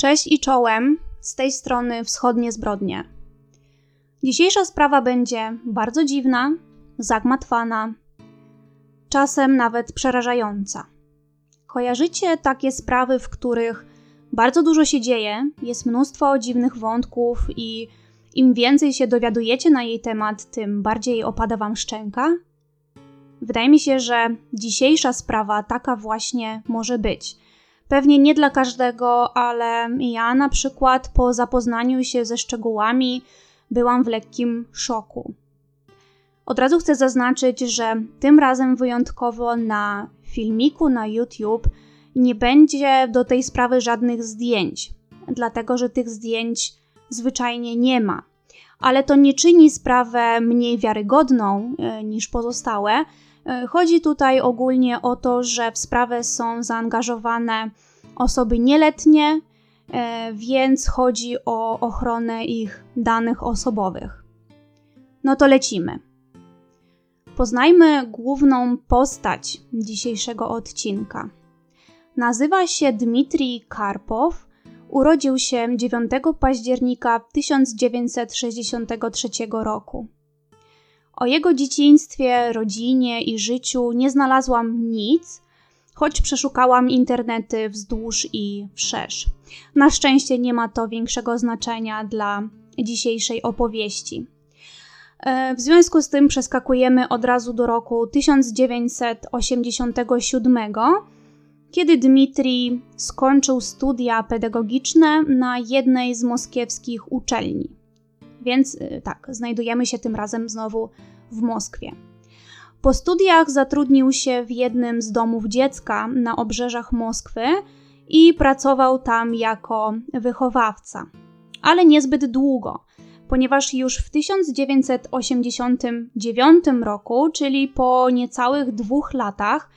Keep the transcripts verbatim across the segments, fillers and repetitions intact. Cześć i czołem, z tej strony Wschodnie Zbrodnie. Dzisiejsza sprawa będzie bardzo dziwna, zagmatwana, czasem nawet przerażająca. Kojarzycie takie sprawy, w których bardzo dużo się dzieje, jest mnóstwo dziwnych wątków i im więcej się dowiadujecie na jej temat, tym bardziej opada wam szczęka? Wydaje mi się, że dzisiejsza sprawa taka właśnie może być. Pewnie nie dla każdego, ale ja na przykład po zapoznaniu się ze szczegółami byłam w lekkim szoku. Od razu chcę zaznaczyć, że tym razem wyjątkowo na filmiku na YouTube nie będzie do tej sprawy żadnych zdjęć, dlatego że tych zdjęć zwyczajnie nie ma. Ale to nie czyni sprawę mniej wiarygodną e, niż pozostałe. E, chodzi tutaj ogólnie o to, że w sprawę są zaangażowane osoby nieletnie, e, więc chodzi o ochronę ich danych osobowych. No to lecimy. Poznajmy główną postać dzisiejszego odcinka. Nazywa się Dmitrij Karpow. Urodził się dziewiątego października tysiąc dziewięćset sześćdziesiątego trzeciego roku. O jego dzieciństwie, rodzinie i życiu nie znalazłam nic, choć przeszukałam internety wzdłuż i wszerz. Na szczęście nie ma to większego znaczenia dla dzisiejszej opowieści. W związku z tym przeskakujemy od razu do roku tysiąc dziewięćset osiemdziesiątego siódmego, kiedy Dmitrij skończył studia pedagogiczne na jednej z moskiewskich uczelni. Więc tak, znajdujemy się tym razem znowu w Moskwie. Po studiach zatrudnił się w jednym z domów dziecka na obrzeżach Moskwy i pracował tam jako wychowawca. Ale niezbyt długo, ponieważ już w tysiąc dziewięćset osiemdziesiątym dziewiątym roku, czyli po niecałych dwóch latach,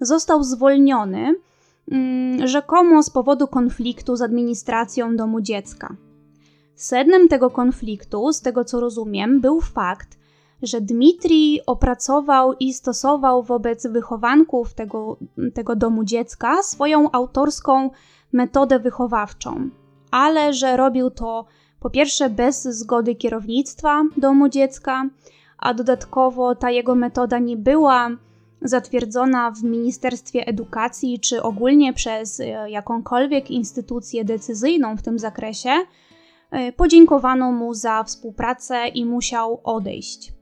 został zwolniony, rzekomo z powodu konfliktu z administracją domu dziecka. Sednem tego konfliktu, z tego co rozumiem, był fakt, że Dmitrij opracował i stosował wobec wychowanków tego, tego domu dziecka swoją autorską metodę wychowawczą, ale że robił to po pierwsze bez zgody kierownictwa domu dziecka, a dodatkowo ta jego metoda nie była zatwierdzona w Ministerstwie Edukacji czy ogólnie przez jakąkolwiek instytucję decyzyjną w tym zakresie. Podziękowano mu za współpracę i musiał odejść.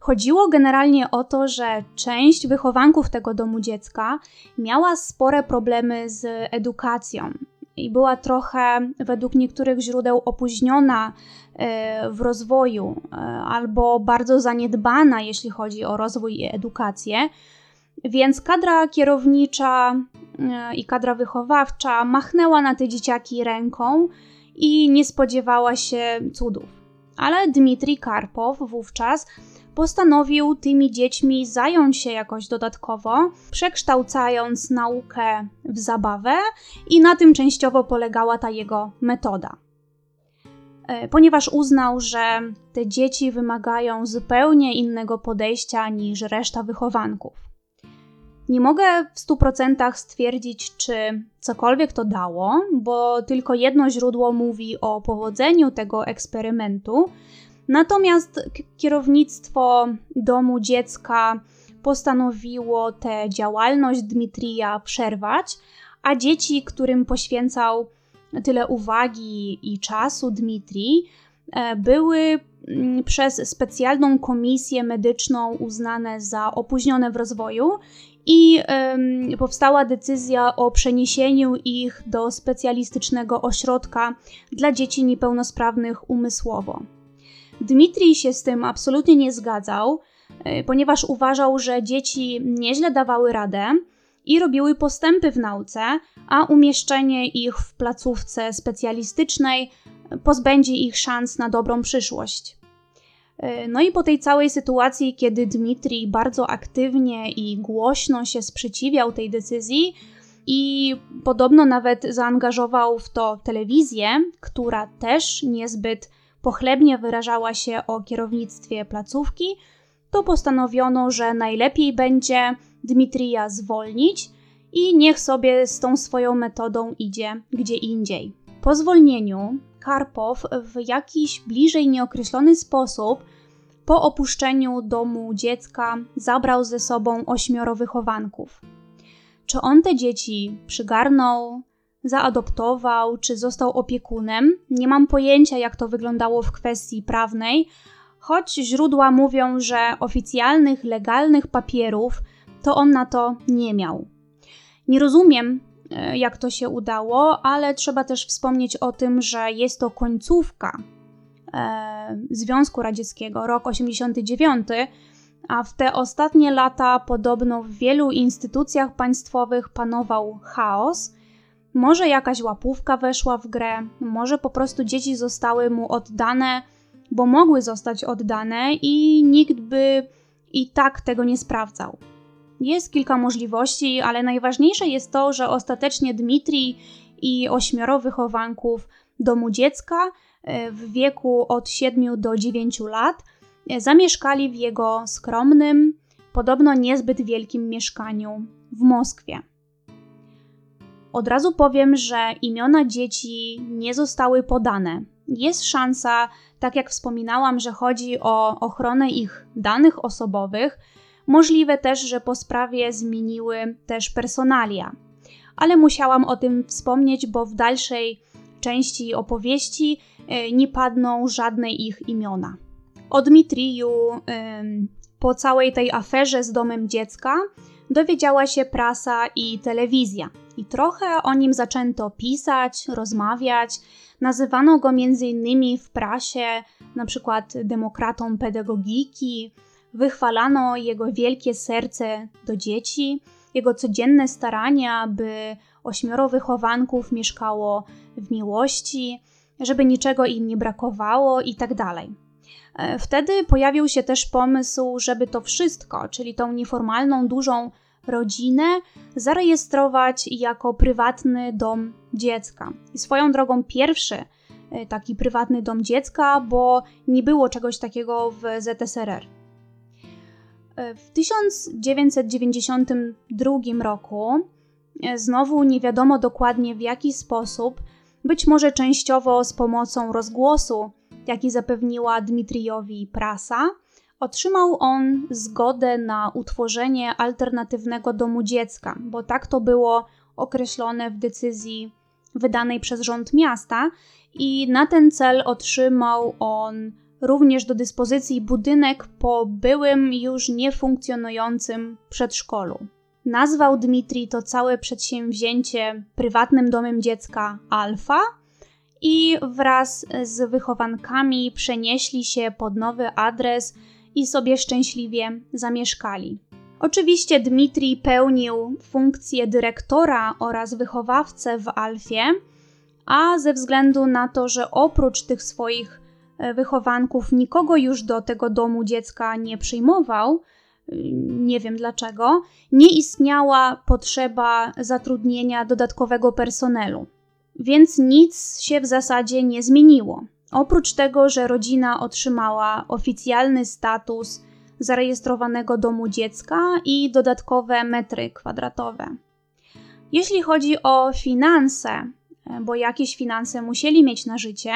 Chodziło generalnie o to, że część wychowanków tego domu dziecka miała spore problemy z edukacją i była trochę, według niektórych źródeł, opóźniona w rozwoju albo bardzo zaniedbana, jeśli chodzi o rozwój i edukację, więc kadra kierownicza i kadra wychowawcza machnęła na te dzieciaki ręką i nie spodziewała się cudów. Ale Dmitrij Karpow wówczas postanowił tymi dziećmi zająć się jakoś dodatkowo, przekształcając naukę w zabawę i na tym częściowo polegała ta jego metoda. Ponieważ uznał, że te dzieci wymagają zupełnie innego podejścia niż reszta wychowanków. Nie mogę w stu procentach stwierdzić, czy cokolwiek to dało, bo tylko jedno źródło mówi o powodzeniu tego eksperymentu. Natomiast kierownictwo domu dziecka postanowiło tę działalność Dmitrija przerwać, a dzieci, którym poświęcał tyle uwagi i czasu Dmitrij, były przez specjalną komisję medyczną uznane za opóźnione w rozwoju i um, powstała decyzja o przeniesieniu ich do specjalistycznego ośrodka dla dzieci niepełnosprawnych umysłowo. Dmitrij się z tym absolutnie nie zgadzał, ponieważ uważał, że dzieci nieźle dawały radę i robiły postępy w nauce, a umieszczenie ich w placówce specjalistycznej pozbędzie ich szans na dobrą przyszłość. No i po tej całej sytuacji, kiedy Dmitrij bardzo aktywnie i głośno się sprzeciwiał tej decyzji i podobno nawet zaangażował w to telewizję, która też niezbyt pochlebnie wyrażała się o kierownictwie placówki, to postanowiono, że najlepiej będzie Dmitrija zwolnić i niech sobie z tą swoją metodą idzie gdzie indziej. Po zwolnieniu Karpow w jakiś bliżej nieokreślony sposób po opuszczeniu domu dziecka zabrał ze sobą ośmioro wychowanków. Czy on te dzieci przygarnął, zaadoptował, czy został opiekunem? Nie mam pojęcia, jak to wyglądało w kwestii prawnej, choć źródła mówią, że oficjalnych, legalnych papierów to on na to nie miał. Nie rozumiem, jak to się udało, ale trzeba też wspomnieć o tym, że jest to końcówka e, Związku Radzieckiego, rok osiemdziesiąty dziewiąty, a w te ostatnie lata podobno w wielu instytucjach państwowych panował chaos. Może jakaś łapówka weszła w grę, może po prostu dzieci zostały mu oddane, bo mogły zostać oddane i nikt by i tak tego nie sprawdzał. Jest kilka możliwości, ale najważniejsze jest to, że ostatecznie Dmitrij i ośmioro wychowanków domu dziecka w wieku od siedmiu do dziewięciu lat zamieszkali w jego skromnym, podobno niezbyt wielkim mieszkaniu w Moskwie. Od razu powiem, że imiona dzieci nie zostały podane. Jest szansa, tak jak wspominałam, że chodzi o ochronę ich danych osobowych. Możliwe też, że po sprawie zmieniły też personalia. Ale musiałam o tym wspomnieć, bo w dalszej części opowieści nie padną żadne ich imiona. O Dmitriju po całej tej aferze z domem dziecka dowiedziała się prasa i telewizja. I trochę o nim zaczęto pisać, rozmawiać. Nazywano go m.in. w prasie, na przykład demokratą pedagogiki. Wychwalano jego wielkie serce do dzieci, jego codzienne starania, by ośmioro wychowanków mieszkało w miłości, żeby niczego im nie brakowało i tak dalej. Wtedy pojawił się też pomysł, żeby to wszystko, czyli tą nieformalną, dużą rodzinę, zarejestrować jako prywatny dom dziecka. I swoją drogą pierwszy taki prywatny dom dziecka, bo nie było czegoś takiego w Z S R R. W tysiąc dziewięćset dziewięćdziesiątym drugim roku, znowu nie wiadomo dokładnie w jaki sposób, być może częściowo z pomocą rozgłosu, jaki zapewniła Dmitrijowi prasa, otrzymał on zgodę na utworzenie alternatywnego domu dziecka, bo tak to było określone w decyzji wydanej przez rząd miasta i na ten cel otrzymał on również do dyspozycji budynek po byłym, już niefunkcjonującym przedszkolu. Nazwał Dmitrij to całe przedsięwzięcie prywatnym domem dziecka Alfa i wraz z wychowankami przenieśli się pod nowy adres i sobie szczęśliwie zamieszkali. Oczywiście Dmitrij pełnił funkcję dyrektora oraz wychowawcę w Alfie, a ze względu na to, że oprócz tych swoich wychowanków nikogo już do tego domu dziecka nie przyjmował, nie wiem dlaczego, nie istniała potrzeba zatrudnienia dodatkowego personelu. Więc nic się w zasadzie nie zmieniło. Oprócz tego, że rodzina otrzymała oficjalny status zarejestrowanego domu dziecka i dodatkowe metry kwadratowe. Jeśli chodzi o finanse, bo jakieś finanse musieli mieć na życie,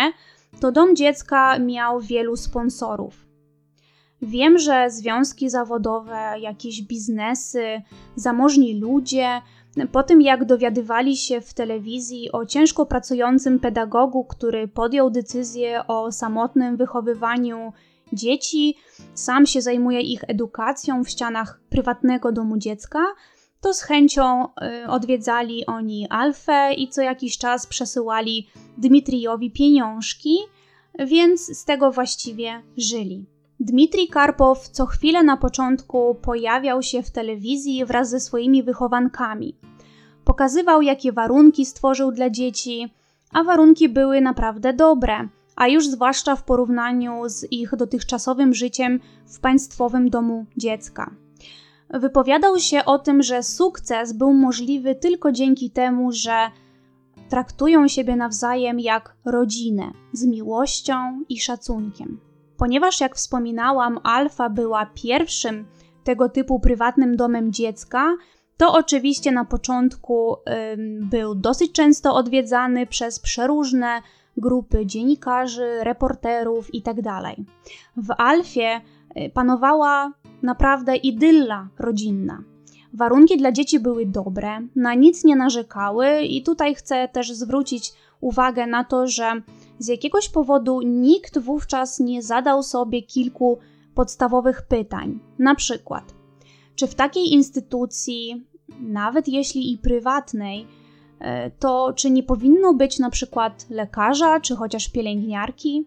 to dom dziecka miał wielu sponsorów. Wiem, że związki zawodowe, jakieś biznesy, zamożni ludzie, po tym jak dowiadywali się w telewizji o ciężko pracującym pedagogu, który podjął decyzję o samotnym wychowywaniu dzieci, sam się zajmuje ich edukacją w ścianach prywatnego domu dziecka, to z chęcią odwiedzali oni Alfę i co jakiś czas przesyłali Dmitrijowi pieniążki, więc z tego właściwie żyli. Dmitrij Karpow co chwilę na początku pojawiał się w telewizji wraz ze swoimi wychowankami. Pokazywał, jakie warunki stworzył dla dzieci, a warunki były naprawdę dobre, a już zwłaszcza w porównaniu z ich dotychczasowym życiem w państwowym domu dziecka. Wypowiadał się o tym, że sukces był możliwy tylko dzięki temu, że traktują siebie nawzajem jak rodzinę, z miłością i szacunkiem. Ponieważ, jak wspominałam, Alfa była pierwszym tego typu prywatnym domem dziecka, To oczywiście na początku był dosyć często odwiedzany przez przeróżne grupy dziennikarzy, reporterów itd. W Alfie panowała naprawdę idylla rodzinna. Warunki dla dzieci były dobre, na nic nie narzekały i tutaj chcę też zwrócić uwagę na to, że z jakiegoś powodu nikt wówczas nie zadał sobie kilku podstawowych pytań. Na przykład, czy w takiej instytucji, nawet jeśli i prywatnej, to czy nie powinno być na przykład lekarza, czy chociaż pielęgniarki,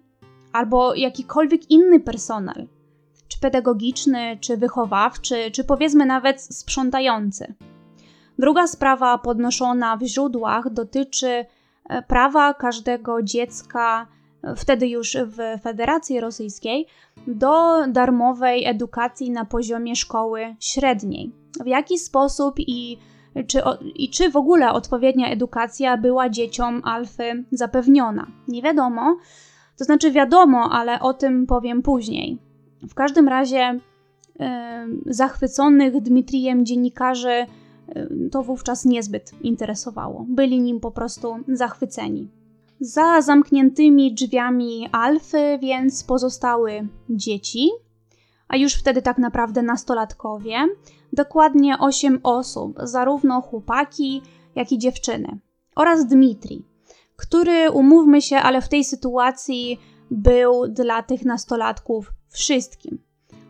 albo jakikolwiek inny personel, czy pedagogiczny, czy wychowawczy, czy powiedzmy nawet sprzątający. Druga sprawa podnoszona w źródłach dotyczy prawa każdego dziecka, wtedy już w Federacji Rosyjskiej, do darmowej edukacji na poziomie szkoły średniej. W jaki sposób i czy, i czy w ogóle odpowiednia edukacja była dzieciom Alfy zapewniona? Nie wiadomo, to znaczy wiadomo, ale o tym powiem później. W każdym razie yy, zachwyconych Dmitrijem dziennikarzy yy, to wówczas niezbyt interesowało. Byli nim po prostu zachwyceni. Za zamkniętymi drzwiami Alfy więc pozostały dzieci, a już wtedy tak naprawdę nastolatkowie, dokładnie osiem osób, zarówno chłopaki, jak i dziewczyny, oraz Dmitrij, który, umówmy się, ale w tej sytuacji był dla tych nastolatków wszystkim.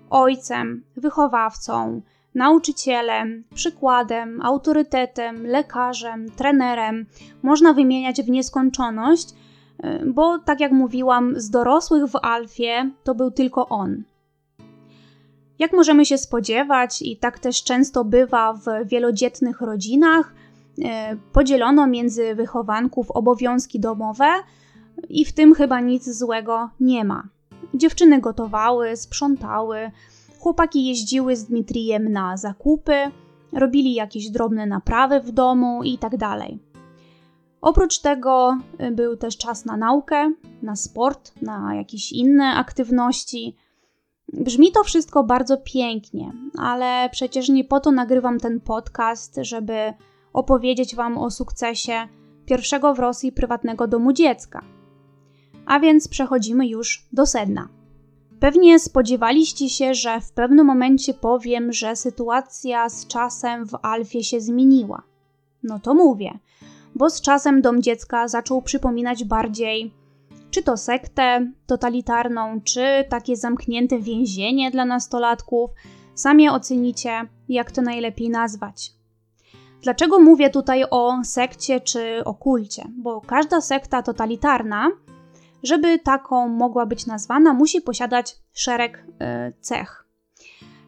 Ojcem, wychowawcą, nauczycielem, przykładem, autorytetem, lekarzem, trenerem. Można wymieniać w nieskończoność, bo tak jak mówiłam, z dorosłych w Alfie to był tylko on. Jak możemy się spodziewać, i tak też często bywa w wielodzietnych rodzinach, podzielono między wychowanków obowiązki domowe i w tym chyba nic złego nie ma. Dziewczyny gotowały, sprzątały, chłopaki jeździły z Dmitrijem na zakupy, robili jakieś drobne naprawy w domu i tak dalej. Oprócz tego był też czas na naukę, na sport, na jakieś inne aktywności. Brzmi to wszystko bardzo pięknie, ale przecież nie po to nagrywam ten podcast, żeby opowiedzieć Wam o sukcesie pierwszego w Rosji prywatnego domu dziecka. A więc przechodzimy już do sedna. Pewnie spodziewaliście się, że w pewnym momencie powiem, że sytuacja z czasem w Alfie się zmieniła. No to mówię, bo z czasem dom dziecka zaczął przypominać bardziej czy to sektę totalitarną, czy takie zamknięte więzienie dla nastolatków. Sami ocenicie, jak to najlepiej nazwać. Dlaczego mówię tutaj o sekcie czy o kulcie? Bo każda sekta totalitarna, żeby taką mogła być nazwana, musi posiadać szereg y, cech.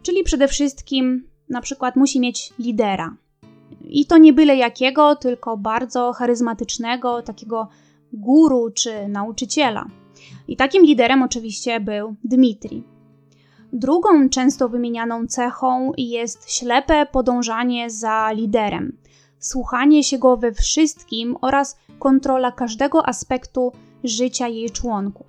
Czyli przede wszystkim na przykład musi mieć lidera. I to nie byle jakiego, tylko bardzo charyzmatycznego, takiego guru czy nauczyciela. I takim liderem oczywiście był Dmitrij. Drugą często wymienianą cechą jest ślepe podążanie za liderem, słuchanie się go we wszystkim oraz kontrola każdego aspektu życia jej członków.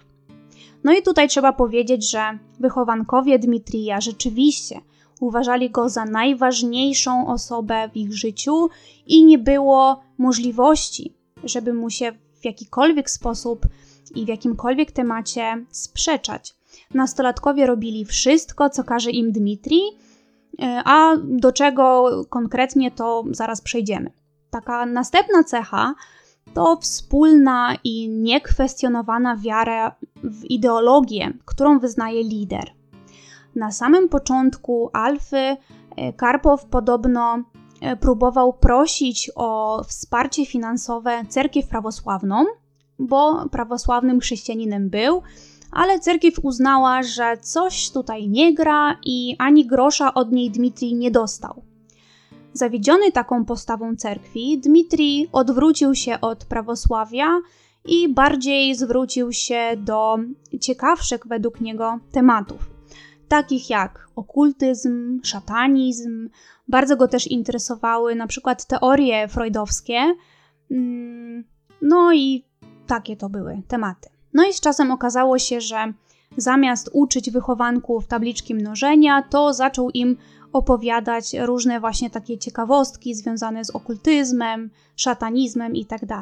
No i tutaj trzeba powiedzieć, że wychowankowie Dmitrija rzeczywiście uważali go za najważniejszą osobę w ich życiu i nie było możliwości, żeby mu się w jakikolwiek sposób i w jakimkolwiek temacie sprzeczać. Nastolatkowie robili wszystko, co każe im Dmitrij, a do czego konkretnie to zaraz przejdziemy. Taka następna cecha to wspólna i niekwestionowana wiara w ideologię, którą wyznaje lider. Na samym początku Alfy Karpow podobno próbował prosić o wsparcie finansowe cerkiew prawosławną, bo prawosławnym chrześcijaninem był, ale cerkiew uznała, że coś tutaj nie gra i ani grosza od niej Dmitrij nie dostał. Zawiedziony taką postawą cerkwi, Dmitrij odwrócił się od prawosławia i bardziej zwrócił się do ciekawszych według niego tematów, takich jak okultyzm, szatanizm. Bardzo go też interesowały na przykład teorie freudowskie, no i takie to były tematy. No i z czasem okazało się, że zamiast uczyć wychowanków tabliczki mnożenia, to zaczął im opowiadać różne właśnie takie ciekawostki związane z okultyzmem, szatanizmem itd.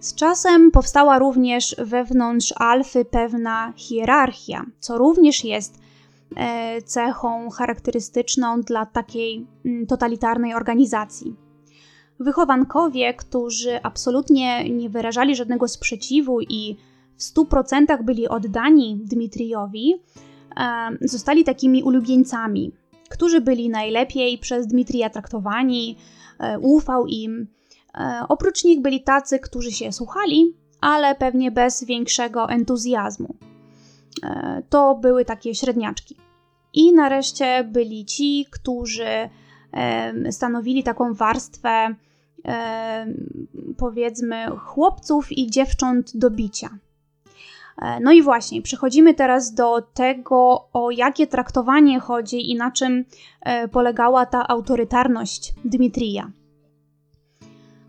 Z czasem powstała również wewnątrz Alfy pewna hierarchia, co również jest cechą charakterystyczną dla takiej totalitarnej organizacji. Wychowankowie, którzy absolutnie nie wyrażali żadnego sprzeciwu i w stu procentach byli oddani Dmitrijowi, zostali takimi ulubieńcami, którzy byli najlepiej przez Dmitrija traktowani, ufał im. Oprócz nich byli tacy, którzy się słuchali, ale pewnie bez większego entuzjazmu. To były takie średniaczki. I nareszcie byli ci, którzy stanowili taką warstwę, powiedzmy, chłopców i dziewcząt do bicia. No i właśnie, przechodzimy teraz do tego, o jakie traktowanie chodzi i na czym polegała ta autorytarność Dmitrija.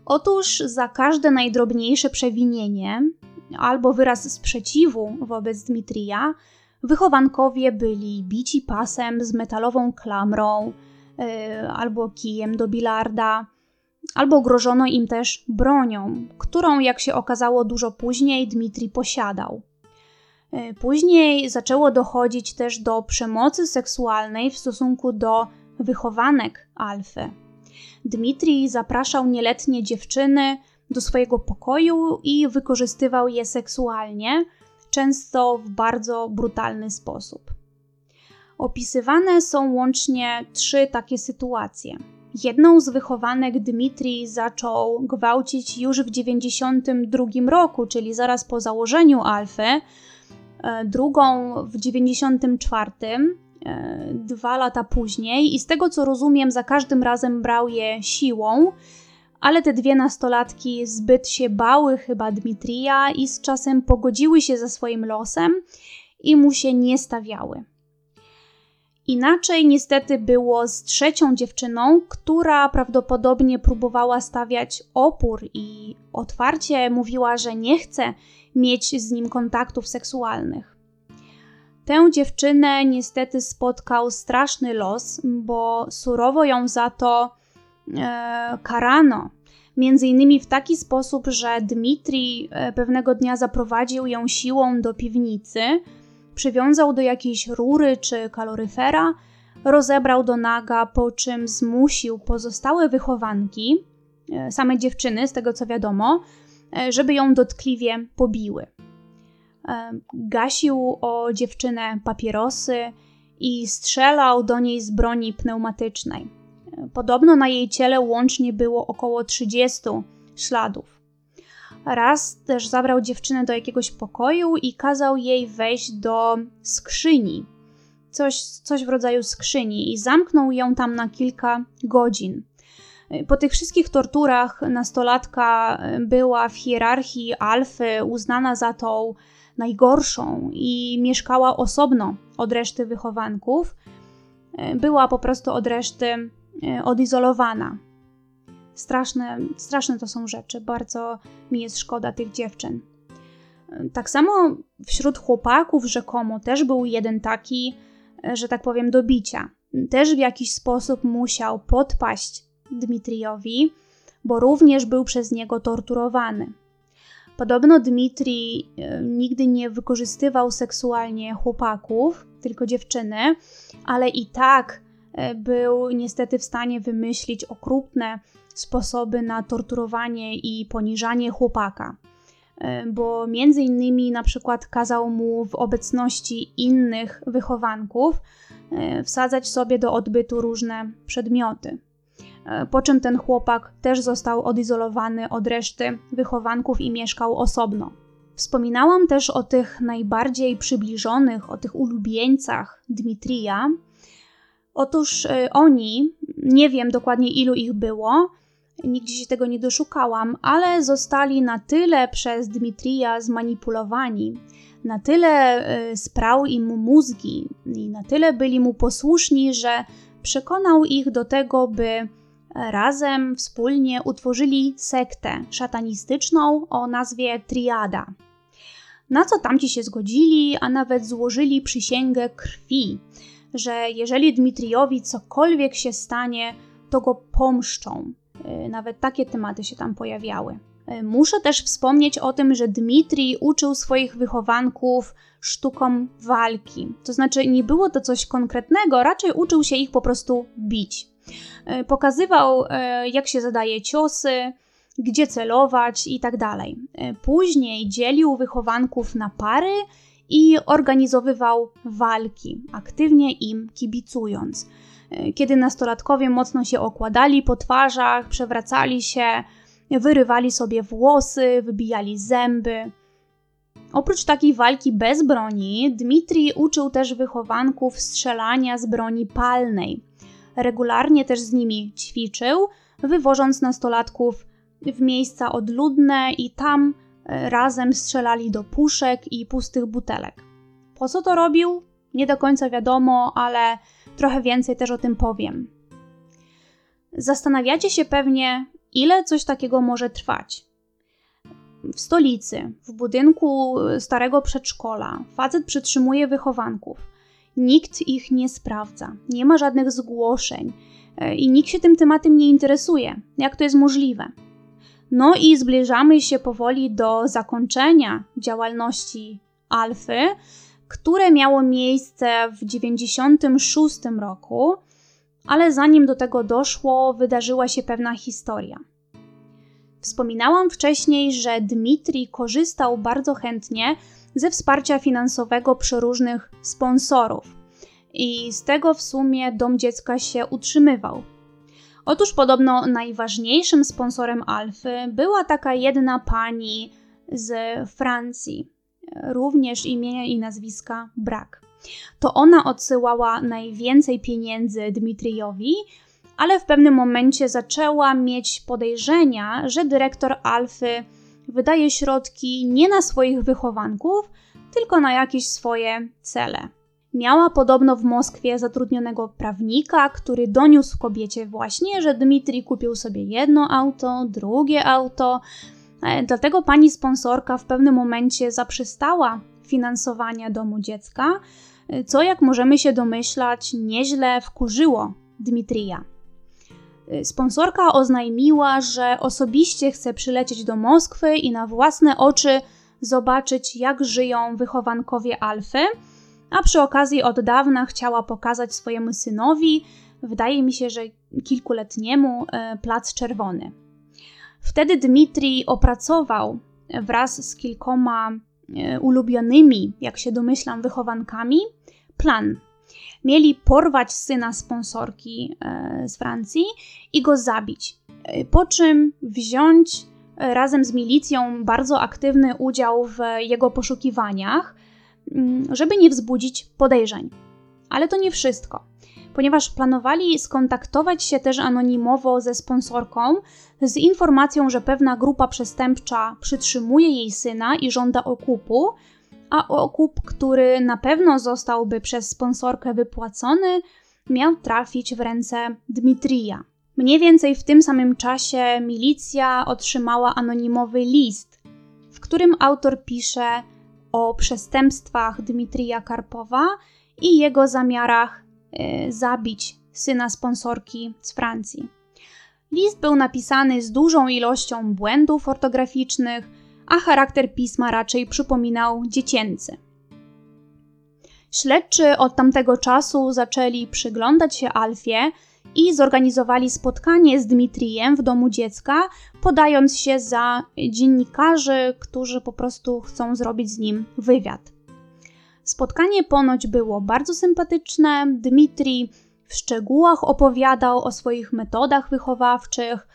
Otóż za każde najdrobniejsze przewinienie albo wyraz sprzeciwu wobec Dmitrija wychowankowie byli bici pasem z metalową klamrą albo kijem do bilarda, albo grożono im też bronią, którą, jak się okazało, dużo później Dmitrij posiadał. Później zaczęło dochodzić też do przemocy seksualnej w stosunku do wychowanek Alfy. Dmitrij zapraszał nieletnie dziewczyny do swojego pokoju i wykorzystywał je seksualnie, często w bardzo brutalny sposób. Opisywane są łącznie trzy takie sytuacje. Jedną z wychowanek Dmitrij zaczął gwałcić już w dziewięćdziesiątym drugim roku, czyli zaraz po założeniu Alfy, drugą w dziewięćdziesiątym czwartym, dwa lata później, i z tego co rozumiem, za każdym razem brał je siłą, ale te dwie nastolatki zbyt się bały chyba Dmitrija i z czasem pogodziły się ze swoim losem i mu się nie stawiały. Inaczej niestety było z trzecią dziewczyną, która prawdopodobnie próbowała stawiać opór i otwarcie mówiła, że nie chce mieć z nim kontaktów seksualnych. Tę dziewczynę niestety spotkał straszny los, bo surowo ją za to e, karano. Między innymi w taki sposób, że Dmitrij pewnego dnia zaprowadził ją siłą do piwnicy, przywiązał do jakiejś rury czy kaloryfera, rozebrał do naga, po czym zmusił pozostałe wychowanki, same dziewczyny z tego co wiadomo, żeby ją dotkliwie pobiły. Gasił o dziewczynę papierosy i strzelał do niej z broni pneumatycznej. Podobno na jej ciele łącznie było około trzydziestu śladów. Raz też zabrał dziewczynę do jakiegoś pokoju i kazał jej wejść do skrzyni, coś, coś w rodzaju skrzyni, i zamknął ją tam na kilka godzin. Po tych wszystkich torturach nastolatka była w hierarchii Alfy uznana za tą najgorszą i mieszkała osobno od reszty wychowanków. Była po prostu od reszty odizolowana. Straszne, straszne to są rzeczy, bardzo mi jest szkoda tych dziewczyn. Tak samo wśród chłopaków rzekomo też był jeden taki, że tak powiem, do bicia. Też w jakiś sposób musiał podpaść Dmitrijowi, bo również był przez niego torturowany. Podobno Dmitrij nigdy nie wykorzystywał seksualnie chłopaków, tylko dziewczyny, ale i tak był niestety w stanie wymyślić okrutne sposoby na torturowanie i poniżanie chłopaka, bo między innymi na przykład kazał mu w obecności innych wychowanków wsadzać sobie do odbytu różne przedmioty, po czym ten chłopak też został odizolowany od reszty wychowanków i mieszkał osobno. Wspominałam też o tych najbardziej przybliżonych, o tych ulubieńcach Dmitrija. Otóż oni, nie wiem dokładnie ilu ich było, nigdzie się tego nie doszukałam, ale zostali na tyle przez Dmitrija zmanipulowani, na tyle sprał im mózgi i na tyle byli mu posłuszni, że przekonał ich do tego, by razem, wspólnie utworzyli sektę szatanistyczną o nazwie Triada. na co tamci się zgodzili, a nawet złożyli przysięgę krwi, że jeżeli Dmitrijowi cokolwiek się stanie, to go pomszczą. Nawet takie tematy się tam pojawiały. Muszę też wspomnieć o tym, że Dmitrij uczył swoich wychowanków sztukom walki. To znaczy nie było to coś konkretnego, raczej uczył się ich po prostu bić. Pokazywał, jak się zadaje ciosy, gdzie celować i tak dalej. Później dzielił wychowanków na pary i organizowywał walki, aktywnie im kibicując. Kiedy nastolatkowie mocno się okładali po twarzach, przewracali się, wyrywali sobie włosy, wybijali zęby. Oprócz takiej walki bez broni, Dmitrij uczył też wychowanków strzelania z broni palnej. Regularnie też z nimi ćwiczył, wywożąc nastolatków w miejsca odludne i tam razem strzelali do puszek i pustych butelek. Po co to robił? Nie do końca wiadomo, ale trochę więcej też o tym powiem. Zastanawiacie się pewnie, ile coś takiego może trwać. W stolicy, w budynku starego przedszkola, facet przytrzymuje wychowanków. Nikt ich nie sprawdza, nie ma żadnych zgłoszeń i nikt się tym tematem nie interesuje. Jak to jest możliwe? No i zbliżamy się powoli do zakończenia działalności Alfy, które miało miejsce w dziewięćdziesiątym szóstym roku, ale zanim do tego doszło, wydarzyła się pewna historia. Wspominałam wcześniej, że Dmitrij korzystał bardzo chętnie ze wsparcia finansowego przy różnych sponsorów i z tego w sumie Dom Dziecka się utrzymywał. Otóż podobno najważniejszym sponsorem Alfy była taka jedna pani z Francji, również imienia i nazwiska brak. To ona odsyłała najwięcej pieniędzy Dmitrijowi, ale w pewnym momencie zaczęła mieć podejrzenia, że dyrektor Alfy wydaje środki nie na swoich wychowanków, tylko na jakieś swoje cele. Miała podobno w Moskwie zatrudnionego prawnika, który doniósł kobiecie właśnie, że Dmitrij kupił sobie jedno auto, drugie auto. Dlatego pani sponsorka w pewnym momencie zaprzestała finansowania Domu Dziecka, co, jak możemy się domyślać, nieźle wkurzyło Dmitrija. Sponsorka oznajmiła, że osobiście chce przylecieć do Moskwy i na własne oczy zobaczyć, jak żyją wychowankowie Alfy, a przy okazji od dawna chciała pokazać swojemu synowi, wydaje mi się, że kilkuletniemu, Plac Czerwony. Wtedy Dmitrij opracował wraz z kilkoma ulubionymi, jak się domyślam, wychowankami plan. Mieli porwać syna sponsorki z Francji i go zabić, po czym wziąć razem z milicją bardzo aktywny udział w jego poszukiwaniach, żeby nie wzbudzić podejrzeń. Ale to nie wszystko, ponieważ planowali skontaktować się też anonimowo ze sponsorką z informacją, że pewna grupa przestępcza przytrzymuje jej syna i żąda okupu, a okup, który na pewno zostałby przez sponsorkę wypłacony, miał trafić w ręce Dmitrija. Mniej więcej w tym samym czasie milicja otrzymała anonimowy list, w którym autor pisze o przestępstwach Dmitrija Karpowa i jego zamiarach y, zabić syna sponsorki z Francji. List był napisany z dużą ilością błędów ortograficznych, a charakter pisma raczej przypominał dziecięcy. Śledczy od tamtego czasu zaczęli przyglądać się Alfie i zorganizowali spotkanie z Dmitrijem w Domu Dziecka, podając się za dziennikarzy, którzy po prostu chcą zrobić z nim wywiad. Spotkanie ponoć było bardzo sympatyczne. Dmitrij w szczegółach opowiadał o swoich metodach wychowawczych,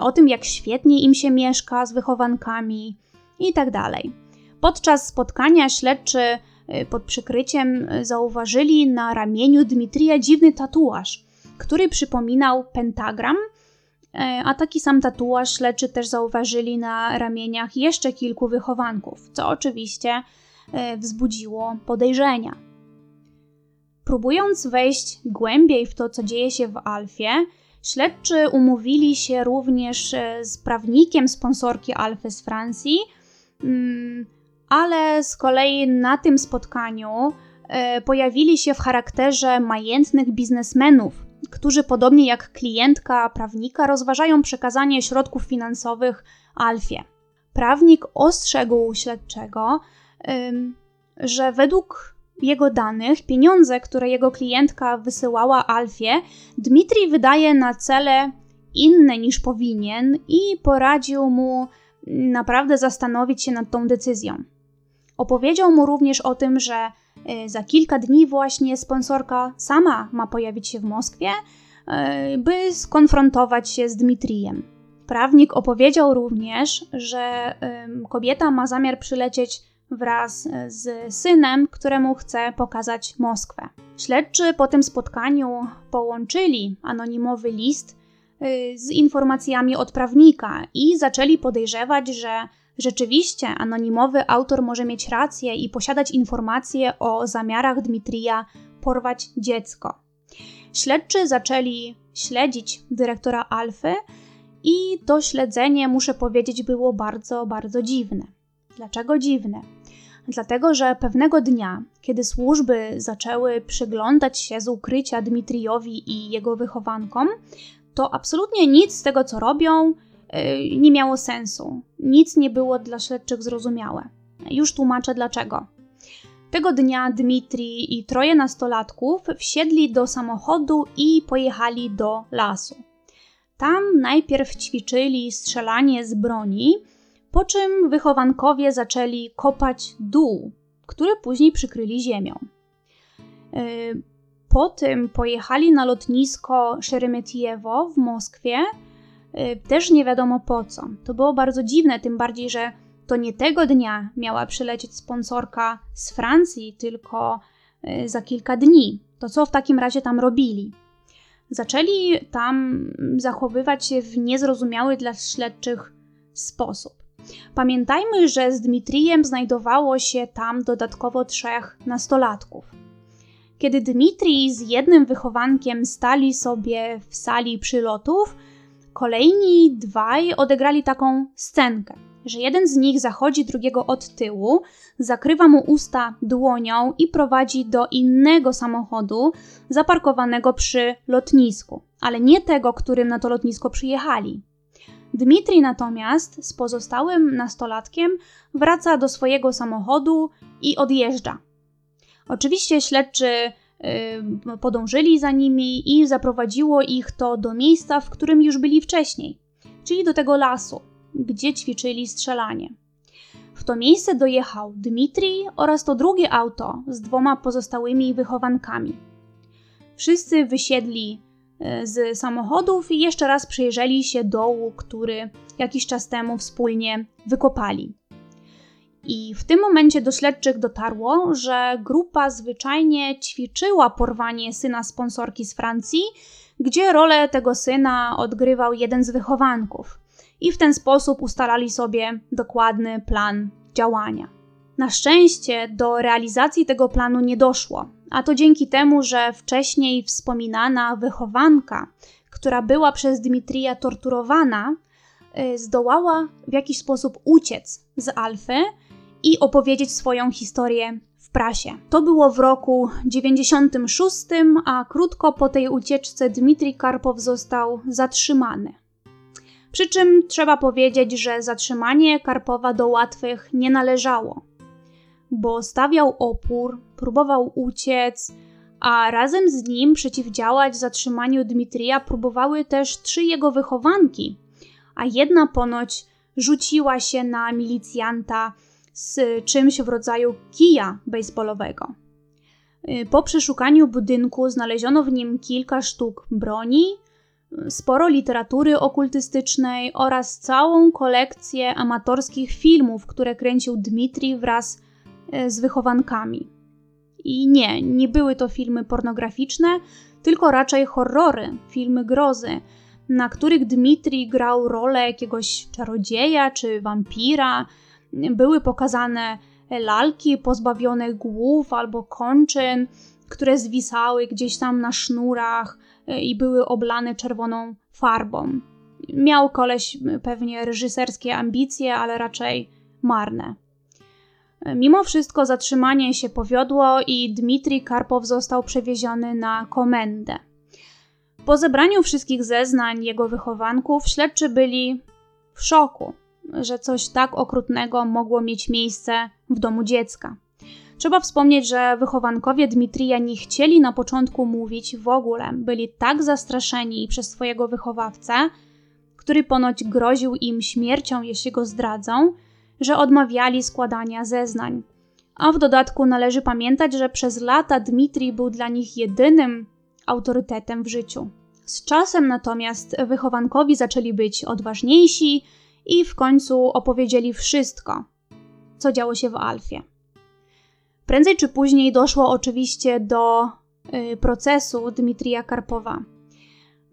o tym, jak świetnie im się mieszka z wychowankami itd. Podczas spotkania śledczy pod przykryciem zauważyli na ramieniu Dmitrija dziwny tatuaż, który przypominał pentagram, a taki sam tatuaż śledczy też zauważyli na ramieniach jeszcze kilku wychowanków, co oczywiście wzbudziło podejrzenia. Próbując wejść głębiej w to, co dzieje się w Alfie, śledczy umówili się również z prawnikiem sponsorki Alfy z Francji, ale z kolei na tym spotkaniu e, pojawili się w charakterze majętnych biznesmenów, którzy podobnie jak klientka prawnika rozważają przekazanie środków finansowych Alfie. Prawnik ostrzegł śledczego, e, że według jego danych pieniądze, które jego klientka wysyłała Alfie, Dmitrij wydaje na cele inne niż powinien i poradził mu naprawdę zastanowić się nad tą decyzją. Opowiedział mu również o tym, że za kilka dni właśnie sponsorka sama ma pojawić się w Moskwie, by skonfrontować się z Dmitrijem. Prawnik opowiedział również, że kobieta ma zamiar przylecieć wraz z synem, któremu chce pokazać Moskwę. Śledczy po tym spotkaniu połączyli anonimowy list z informacjami od prawnika i zaczęli podejrzewać, że rzeczywiście anonimowy autor może mieć rację i posiadać informacje o zamiarach Dmitrija porwać dziecko. Śledczy zaczęli śledzić dyrektora Alfy i to śledzenie, muszę powiedzieć, było bardzo, bardzo dziwne. Dlaczego dziwne? Dlatego, że pewnego dnia, kiedy służby zaczęły przyglądać się z ukrycia Dmitrijowi i jego wychowankom, to absolutnie nic z tego, co robią, yy, nie miało sensu. Nic nie było dla śledczych zrozumiałe. Już tłumaczę dlaczego. Tego dnia Dmitrij i troje nastolatków wsiedli do samochodu i pojechali do lasu. Tam najpierw ćwiczyli strzelanie z broni, po czym wychowankowie zaczęli kopać dół, który później przykryli ziemią. Yy, Po tym pojechali na lotnisko Szeremetijewo w Moskwie, też nie wiadomo po co. To było bardzo dziwne, tym bardziej, że to nie tego dnia miała przylecieć sponsorka z Francji, tylko za kilka dni. To co w takim razie tam robili? Zaczęli tam zachowywać się w niezrozumiały dla śledczych sposób. Pamiętajmy, że z Dmitrijem znajdowało się tam dodatkowo trzech nastolatków. Kiedy Dmitrij z jednym wychowankiem stali sobie w sali przylotów, kolejni dwaj odegrali taką scenkę, że jeden z nich zachodzi drugiego od tyłu, zakrywa mu usta dłonią i prowadzi do innego samochodu zaparkowanego przy lotnisku, ale nie tego, którym na to lotnisko przyjechali. Dmitrij natomiast z pozostałym nastolatkiem wraca do swojego samochodu i odjeżdża. Oczywiście śledczy y, podążyli za nimi i zaprowadziło ich to do miejsca, w którym już byli wcześniej, czyli do tego lasu, gdzie ćwiczyli strzelanie. W to miejsce dojechał Dmitrij oraz to drugie auto z dwoma pozostałymi wychowankami. Wszyscy wysiedli y, z samochodów i jeszcze raz przyjrzeli się dołu, który jakiś czas temu wspólnie wykopali. I w tym momencie do śledczych dotarło, że grupa zwyczajnie ćwiczyła porwanie syna sponsorki z Francji, gdzie rolę tego syna odgrywał jeden z wychowanków. I w ten sposób ustalali sobie dokładny plan działania. Na szczęście do realizacji tego planu nie doszło, a to dzięki temu, że wcześniej wspominana wychowanka, która była przez Dmitrija torturowana, zdołała w jakiś sposób uciec z Alfy i opowiedzieć swoją historię w prasie. To było w roku dziewięćdziesiątym szóstym, a krótko po tej ucieczce Dmitrij Karpow został zatrzymany. Przy czym trzeba powiedzieć, że zatrzymanie Karpowa do łatwych nie należało, bo stawiał opór, próbował uciec, a razem z nim przeciwdziałać zatrzymaniu Dmitrija próbowały też trzy jego wychowanki, a jedna ponoć rzuciła się na milicjanta z czymś w rodzaju kija bejsbolowego. Po przeszukaniu budynku znaleziono w nim kilka sztuk broni, sporo literatury okultystycznej oraz całą kolekcję amatorskich filmów, które kręcił Dmitrij wraz z wychowankami. I nie, nie były to filmy pornograficzne, tylko raczej horrory, filmy grozy, na których Dmitrij grał rolę jakiegoś czarodzieja czy wampira. Były pokazane lalki pozbawione głów albo kończyn, które zwisały gdzieś tam na sznurach i były oblane czerwoną farbą. Miał koleś pewnie reżyserskie ambicje, ale raczej marne. Mimo wszystko zatrzymanie się powiodło i Dmitrij Karpow został przewieziony na komendę. Po zebraniu wszystkich zeznań jego wychowanków śledczy byli w szoku, że coś tak okrutnego mogło mieć miejsce w domu dziecka. Trzeba wspomnieć, że wychowankowie Dmitrija nie chcieli na początku mówić w ogóle. Byli tak zastraszeni przez swojego wychowawcę, który ponoć groził im śmiercią, jeśli go zdradzą, że odmawiali składania zeznań. A w dodatku należy pamiętać, że przez lata Dmitrij był dla nich jedynym autorytetem w życiu. Z czasem natomiast wychowankowi zaczęli być odważniejsi i w końcu opowiedzieli wszystko, co działo się w Alfie. Prędzej czy później doszło oczywiście do y, procesu Dmitrija Karpowa.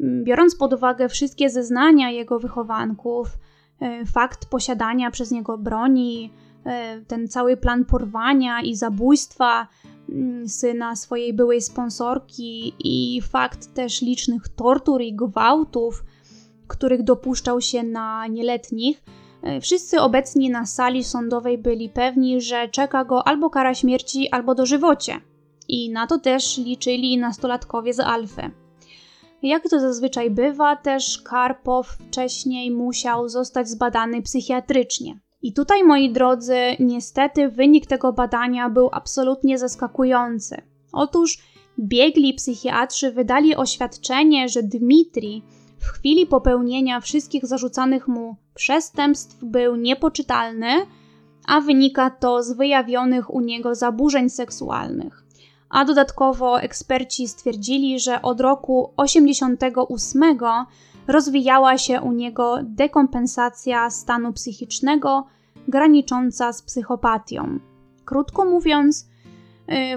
Biorąc pod uwagę wszystkie zeznania jego wychowanków, y, fakt posiadania przez niego broni, y, ten cały plan porwania i zabójstwa y, syna swojej byłej sponsorki i fakt też licznych tortur i gwałtów, których dopuszczał się na nieletnich, wszyscy obecni na sali sądowej byli pewni, że czeka go albo kara śmierci, albo dożywocie. I na to też liczyli nastolatkowie z Alfy. Jak to zazwyczaj bywa, też Karpow wcześniej musiał zostać zbadany psychiatrycznie. I tutaj, moi drodzy, niestety wynik tego badania był absolutnie zaskakujący. Otóż biegli psychiatrzy wydali oświadczenie, że Dmitrij w chwili popełnienia wszystkich zarzucanych mu przestępstw był niepoczytalny, a wynika to z wyjawionych u niego zaburzeń seksualnych. A dodatkowo eksperci stwierdzili, że od roku osiemdziesiątego ósmego rozwijała się u niego dekompensacja stanu psychicznego granicząca z psychopatią. Krótko mówiąc,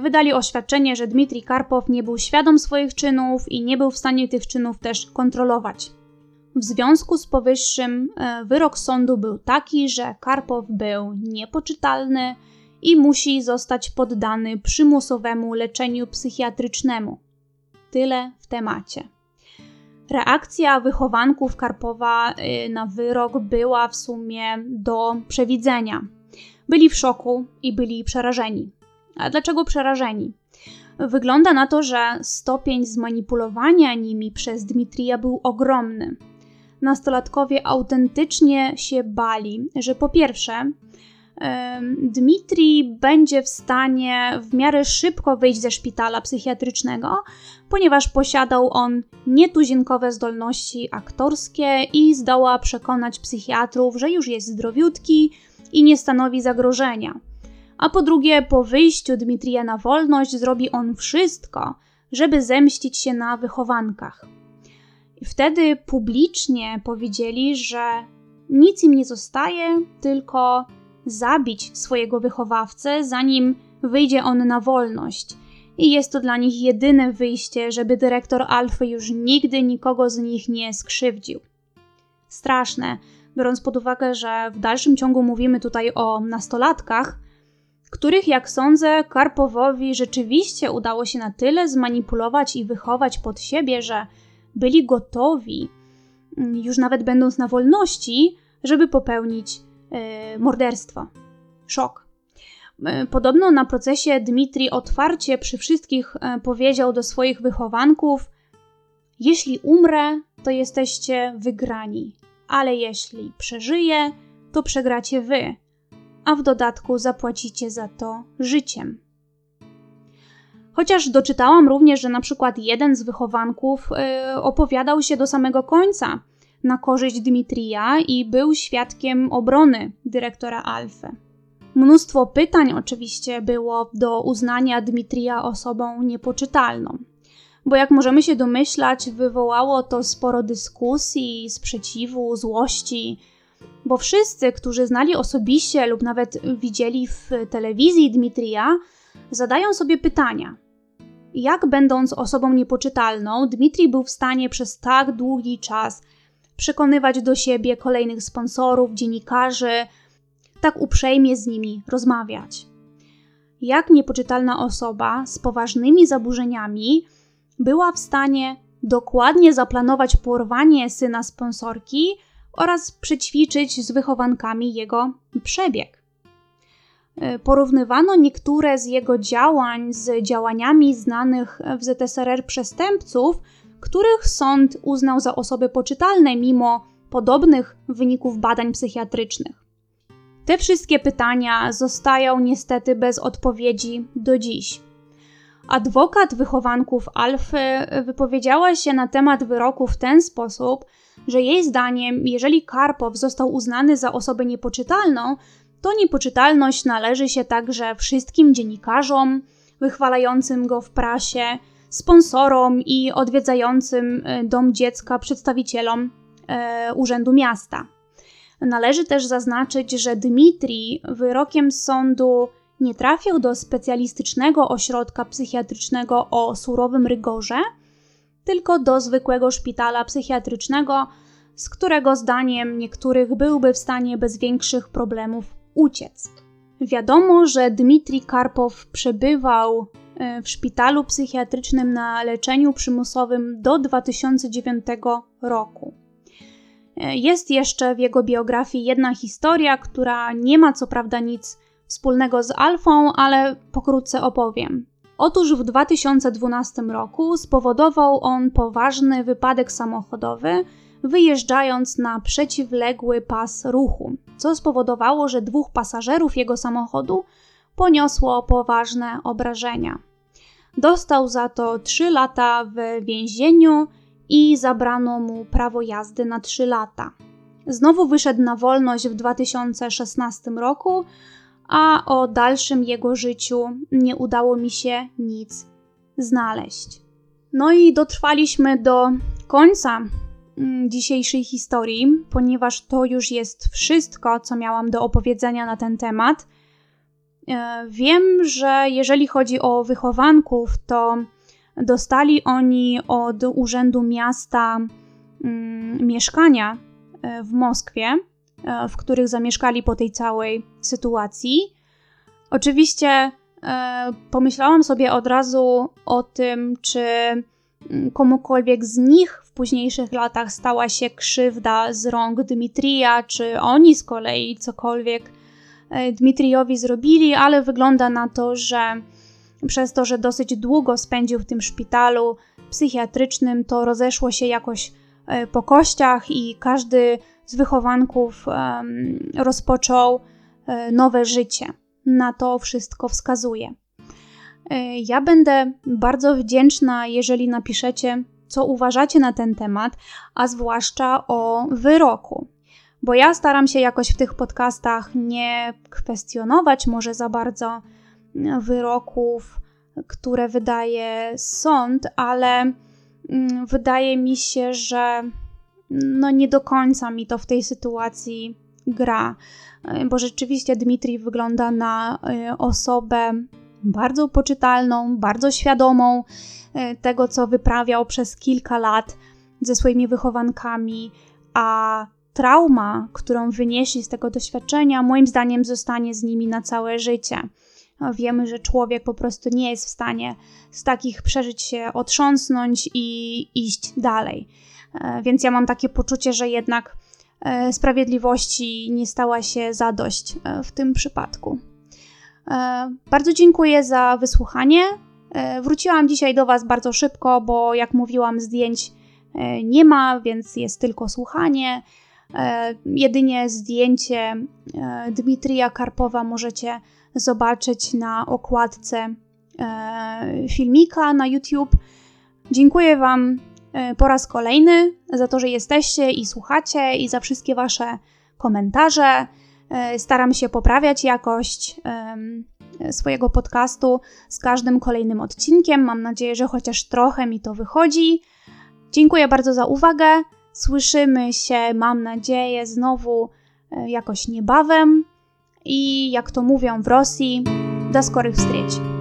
wydali oświadczenie, że Dmitrij Karpow nie był świadom swoich czynów i nie był w stanie tych czynów też kontrolować. W związku z powyższym wyrok sądu był taki, że Karpow był niepoczytalny i musi zostać poddany przymusowemu leczeniu psychiatrycznemu. Tyle w temacie. Reakcja wychowanków Karpowa na wyrok była w sumie do przewidzenia. Byli w szoku i byli przerażeni. A dlaczego przerażeni? Wygląda na to, że stopień zmanipulowania nimi przez Dmitrija był ogromny. Nastolatkowie autentycznie się bali, że po pierwsze, yy, Dmitrij będzie w stanie w miarę szybko wyjść ze szpitala psychiatrycznego, ponieważ posiadał on nietuzinkowe zdolności aktorskie i zdoła przekonać psychiatrów, że już jest zdrowiutki i nie stanowi zagrożenia. A po drugie, po wyjściu Dmitrija na wolność zrobi on wszystko, żeby zemścić się na wychowankach. Wtedy publicznie powiedzieli, że nic im nie zostaje, tylko zabić swojego wychowawcę, zanim wyjdzie on na wolność. I jest to dla nich jedyne wyjście, żeby dyrektor Alfy już nigdy nikogo z nich nie skrzywdził. Straszne, biorąc pod uwagę, że w dalszym ciągu mówimy tutaj o nastolatkach, których, jak sądzę, Karpowowi rzeczywiście udało się na tyle zmanipulować i wychować pod siebie, że byli gotowi, już nawet będąc na wolności, żeby popełnić yy, morderstwo. Szok. Yy, podobno na procesie Dmitrij otwarcie przy wszystkich yy, powiedział do swoich wychowanków: jeśli umrę, to jesteście wygrani, ale jeśli przeżyję, to przegracie wy, a w dodatku zapłacicie za to życiem. Chociaż doczytałam również, że na przykład jeden z wychowanków yy, opowiadał się do samego końca na korzyść Dmitrija i był świadkiem obrony dyrektora Alfy. Mnóstwo pytań oczywiście było do uznania Dmitrija osobą niepoczytalną, bo jak możemy się domyślać, wywołało to sporo dyskusji, sprzeciwu, złości, bo wszyscy, którzy znali osobiście lub nawet widzieli w telewizji Dmitrija, zadają sobie pytania. Jak będąc osobą niepoczytalną, Dmitrij był w stanie przez tak długi czas przekonywać do siebie kolejnych sponsorów, dziennikarzy, tak uprzejmie z nimi rozmawiać? Jak niepoczytalna osoba z poważnymi zaburzeniami była w stanie dokładnie zaplanować porwanie syna sponsorki oraz przećwiczyć z wychowankami jego przebieg? Porównywano niektóre z jego działań z działaniami znanych w Z S R R przestępców, których sąd uznał za osoby poczytalne mimo podobnych wyników badań psychiatrycznych. Te wszystkie pytania zostają niestety bez odpowiedzi do dziś. Adwokat wychowanków Alfy wypowiedziała się na temat wyroku w ten sposób, że jej zdaniem, jeżeli Karpow został uznany za osobę niepoczytalną, to niepoczytalność należy się także wszystkim dziennikarzom wychwalającym go w prasie, sponsorom i odwiedzającym dom dziecka przedstawicielom e, Urzędu Miasta. Należy też zaznaczyć, że Dmitrij wyrokiem sądu nie trafił do specjalistycznego ośrodka psychiatrycznego o surowym rygorze, tylko do zwykłego szpitala psychiatrycznego, z którego zdaniem niektórych byłby w stanie bez większych problemów uciec. Wiadomo, że Dmitrij Karpow przebywał w szpitalu psychiatrycznym na leczeniu przymusowym do dwa tysiące dziewiątego roku. Jest jeszcze w jego biografii jedna historia, która nie ma co prawda nic wspólnego z Alfą, ale pokrótce opowiem. Otóż w dwa tysiące dwunastego roku spowodował on poważny wypadek samochodowy, wyjeżdżając na przeciwległy pas ruchu, co spowodowało, że dwóch pasażerów jego samochodu poniosło poważne obrażenia. Dostał za to trzy lata w więzieniu i zabrano mu prawo jazdy na trzy lata. Znowu wyszedł na wolność w dwa tysiące szesnastego roku, a o dalszym jego życiu nie udało mi się nic znaleźć. No i dotrwaliśmy do końca dzisiejszej historii, ponieważ to już jest wszystko, co miałam do opowiedzenia na ten temat. Wiem, że jeżeli chodzi o wychowanków, to dostali oni od Urzędu Miasta mm, mieszkania w Moskwie, w których zamieszkali po tej całej sytuacji. Oczywiście e, pomyślałam sobie od razu o tym, czy komukolwiek z nich w późniejszych latach stała się krzywda z rąk Dmitrija, czy oni z kolei cokolwiek Dmitrijowi zrobili, ale wygląda na to, że przez to, że dosyć długo spędził w tym szpitalu psychiatrycznym, to rozeszło się jakoś po kościach i każdy z wychowanków um, rozpoczął nowe życie. Na to wszystko wskazuje. Ja będę bardzo wdzięczna, jeżeli napiszecie, co uważacie na ten temat, a zwłaszcza o wyroku. Bo ja staram się jakoś w tych podcastach nie kwestionować może za bardzo wyroków, które wydaje sąd, ale wydaje mi się, że no nie do końca mi to w tej sytuacji gra, bo rzeczywiście Dmitrij wygląda na osobę bardzo poczytalną, bardzo świadomą tego, co wyprawiał przez kilka lat ze swoimi wychowankami, a trauma, którą wynieśli z tego doświadczenia, moim zdaniem zostanie z nimi na całe życie. Wiemy, że człowiek po prostu nie jest w stanie z takich przeżyć się otrząsnąć i iść dalej. Więc ja mam takie poczucie, że jednak sprawiedliwości nie stała się zadość w tym przypadku. Bardzo dziękuję za wysłuchanie. Wróciłam dzisiaj do Was bardzo szybko, bo jak mówiłam, zdjęć nie ma, więc jest tylko słuchanie. Jedynie zdjęcie Dmitrija Karpowa możecie zobaczyć na okładce filmika na YouTube. Dziękuję Wam po raz kolejny za to, że jesteście i słuchacie i za wszystkie Wasze komentarze. Staram się poprawiać jakość swojego podcastu z każdym kolejnym odcinkiem. Mam nadzieję, że chociaż trochę mi to wychodzi. Dziękuję bardzo za uwagę. Słyszymy się, mam nadzieję, znowu jakoś niebawem. I jak to mówią w Rosji, do skorych wstrzeć.